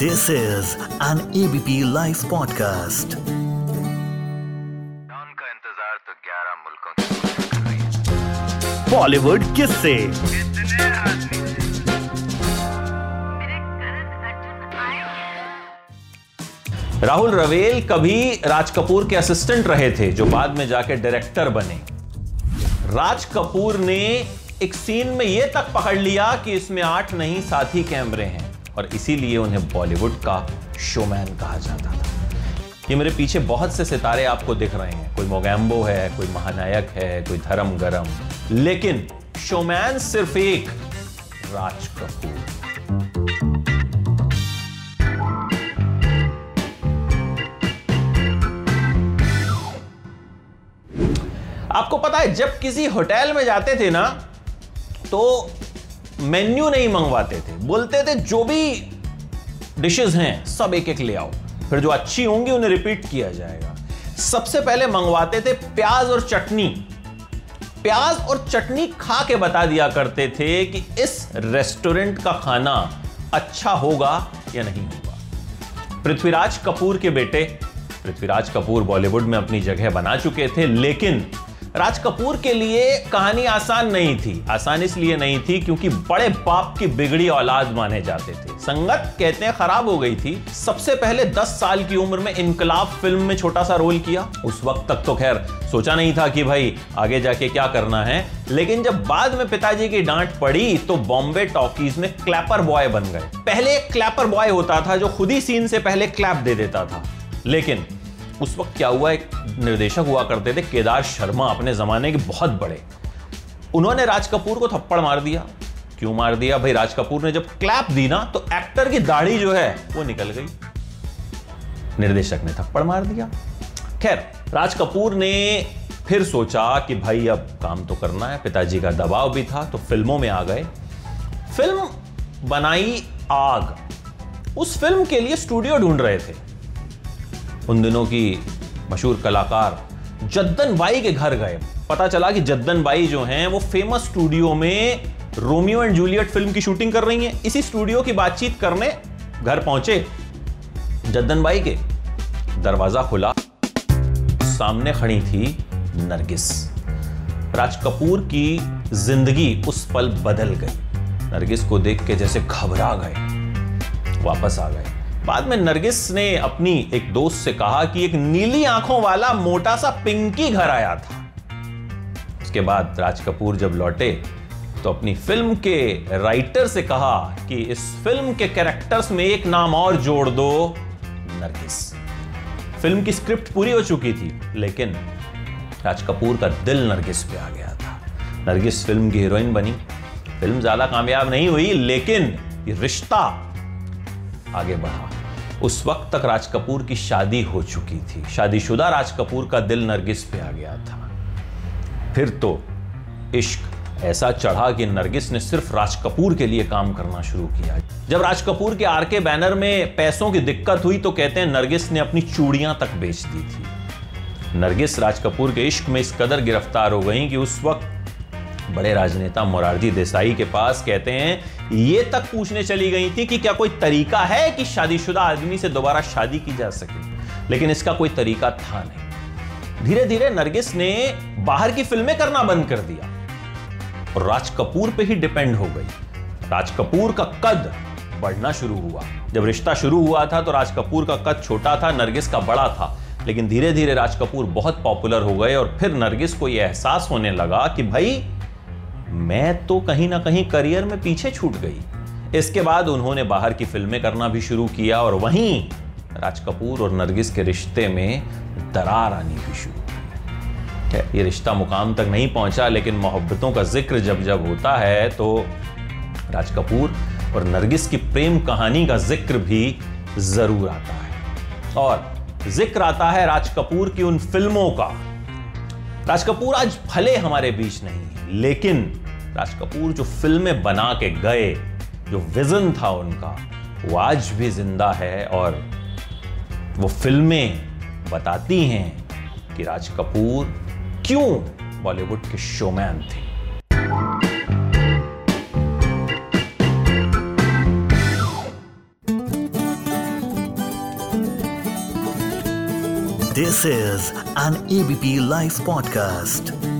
This is an ABP Live podcast. Bollywood किससे? राहुल रवेल कभी राज कपूर के असिस्टेंट रहे थे जो बाद में जाके डायरेक्टर बने। राज कपूर ने एक सीन में यह तक पकड़ लिया कि इसमें 8 नहीं 7 ही कैमरे हैं और इसीलिए उन्हें बॉलीवुड का शोमैन कहा जाता था। ये मेरे पीछे बहुत से सितारे आपको दिख रहे हैं, कोई मोगैम्बो है, कोई महानायक है, कोई धर्म गरम, लेकिन शोमैन सिर्फ एक राज कपूर। आपको पता है जब किसी होटल में जाते थे ना तो मेन्यू नहीं मंगवाते थे, बोलते थे जो भी डिशेस हैं सब एक एक ले आओ, फिर जो अच्छी होंगी उन्हें रिपीट किया जाएगा। सबसे पहले मंगवाते थे प्याज और चटनी। प्याज और चटनी खा के बता दिया करते थे कि इस रेस्टोरेंट का खाना अच्छा होगा या नहीं होगा। पृथ्वीराज कपूर के बेटे पृथ्वीराज कपूर बॉलीवुड में अपनी जगह बना चुके थे, लेकिन राज कपूर के लिए कहानी आसान नहीं थी। आसान इसलिए नहीं थी क्योंकि बड़े बाप की बिगड़ी औलाद माने जाते थे। संगत कहते हैं खराब हो गई थी। सबसे पहले 10 साल की उम्र में इनकलाब फिल्म में छोटा सा रोल किया। उस वक्त तक तो खैर सोचा नहीं था कि भाई आगे जाके क्या करना है, लेकिन जब बाद में पिताजी की डांट पड़ी तो बॉम्बे टॉकीज में क्लैपर बॉय बन गए। पहले एक क्लैपर बॉय होता था जो खुद ही सीन से पहले क्लैप दे देता था, लेकिन उस वक्त क्या हुआ, एक निर्देशक हुआ करते थे केदार शर्मा, अपने जमाने के बहुत बड़े, उन्होंने राज कपूर को थप्पड़ मार दिया। क्यों मार दिया भाई? राज कपूर ने जब क्लैप दी ना तो एक्टर की दाढ़ी जो है वो निकल गई, निर्देशक ने थप्पड़ मार दिया। खैर राज कपूर ने फिर सोचा कि भाई अब काम तो करना है, पिताजी का दबाव भी था तो फिल्मों में आ गए। फिल्म बनाई आग। उस फिल्म के लिए स्टूडियो ढूंढ रहे थे। उन दिनों की मशहूर कलाकार जद्दनबाई के घर गए। पता चला कि जद्दनबाई जो हैं वो फेमस स्टूडियो में रोमियो एंड जूलियट फिल्म की शूटिंग कर रही हैं। इसी स्टूडियो की बातचीत करने घर पहुंचे जद्दनबाई के। दरवाजा खुला, सामने खड़ी थी नरगिस। राज कपूर की जिंदगी उस पल बदल गई। नरगिस को देख के जैसे घबरा गए, वापस आ गए। बाद में नरगिस ने अपनी एक दोस्त से कहा कि एक नीली आंखों वाला मोटा सा पिंकी घर आया था। उसके बाद राज कपूर जब लौटे तो अपनी फिल्म के राइटर से कहा कि इस फिल्म के कैरेक्टर्स में एक नाम और जोड़ दो, नरगिस। फिल्म की स्क्रिप्ट पूरी हो चुकी थी, लेकिन राज कपूर का दिल नरगिस पे आ गया था। नरगिस फिल्म की हीरोइन बनी। फिल्म ज्यादा कामयाब नहीं हुई, लेकिन ये रिश्ता आगे बढ़ा। उस वक्त तक राज कपूर की शादी हो चुकी थी। शादीशुदा राज कपूर का दिल नरगिस पे आ गया था। फिर तो इश्क ऐसा चढ़ा कि नरगिस ने सिर्फ राज कपूर के लिए काम करना शुरू किया। जब राज कपूर के आरके बैनर में पैसों की दिक्कत हुई तो कहते हैं नरगिस ने अपनी चूड़ियां तक बेच दी थी। नरगिस राज कपूर के इश्क में इस कदर गिरफ्तार हो गई कि उस वक्त बड़े राजनेता मोरारजी देसाई के पास, कहते हैं, ये तक पूछने चली गई थी कि क्या कोई तरीका है कि शादीशुदा आदमी से दोबारा शादी की जा सके, लेकिन इसका कोई तरीका था नहीं। धीरे धीरे नरगिस ने बाहर की फिल्में करना बंद कर दिया और राज कपूर पे ही डिपेंड हो गई। राज कपूर का कद बढ़ना शुरू हुआ। जब रिश्ता शुरू हुआ था तो राज कपूर का कद छोटा था, नरगिस का बड़ा था, लेकिन धीरे धीरे राज कपूर बहुत पॉपुलर हो गए और फिर नरगिस को यह एहसास होने लगा कि भाई मैं तो कहीं ना कहीं करियर में पीछे छूट गई। इसके बाद उन्होंने बाहर की फिल्में करना भी शुरू किया और वहीं राज कपूर और नरगिस के रिश्ते में दरार आनी भी शुरू हुई। ये रिश्ता मुकाम तक नहीं पहुंचा, लेकिन मोहब्बतों का जिक्र जब जब होता है तो राज कपूर और नरगिस की प्रेम कहानी का जिक्र भी जरूर आता है। और जिक्र आता है राज कपूर की उन फिल्मों का। राज कपूर आज भले हमारे बीच नहीं है, लेकिन राज कपूर जो फिल्में बना के गए, जो विजन था उनका, वो आज भी जिंदा है और वो फिल्में बताती हैं कि राज कपूर क्यों बॉलीवुड के शोमैन थे। This is an ABP Live podcast.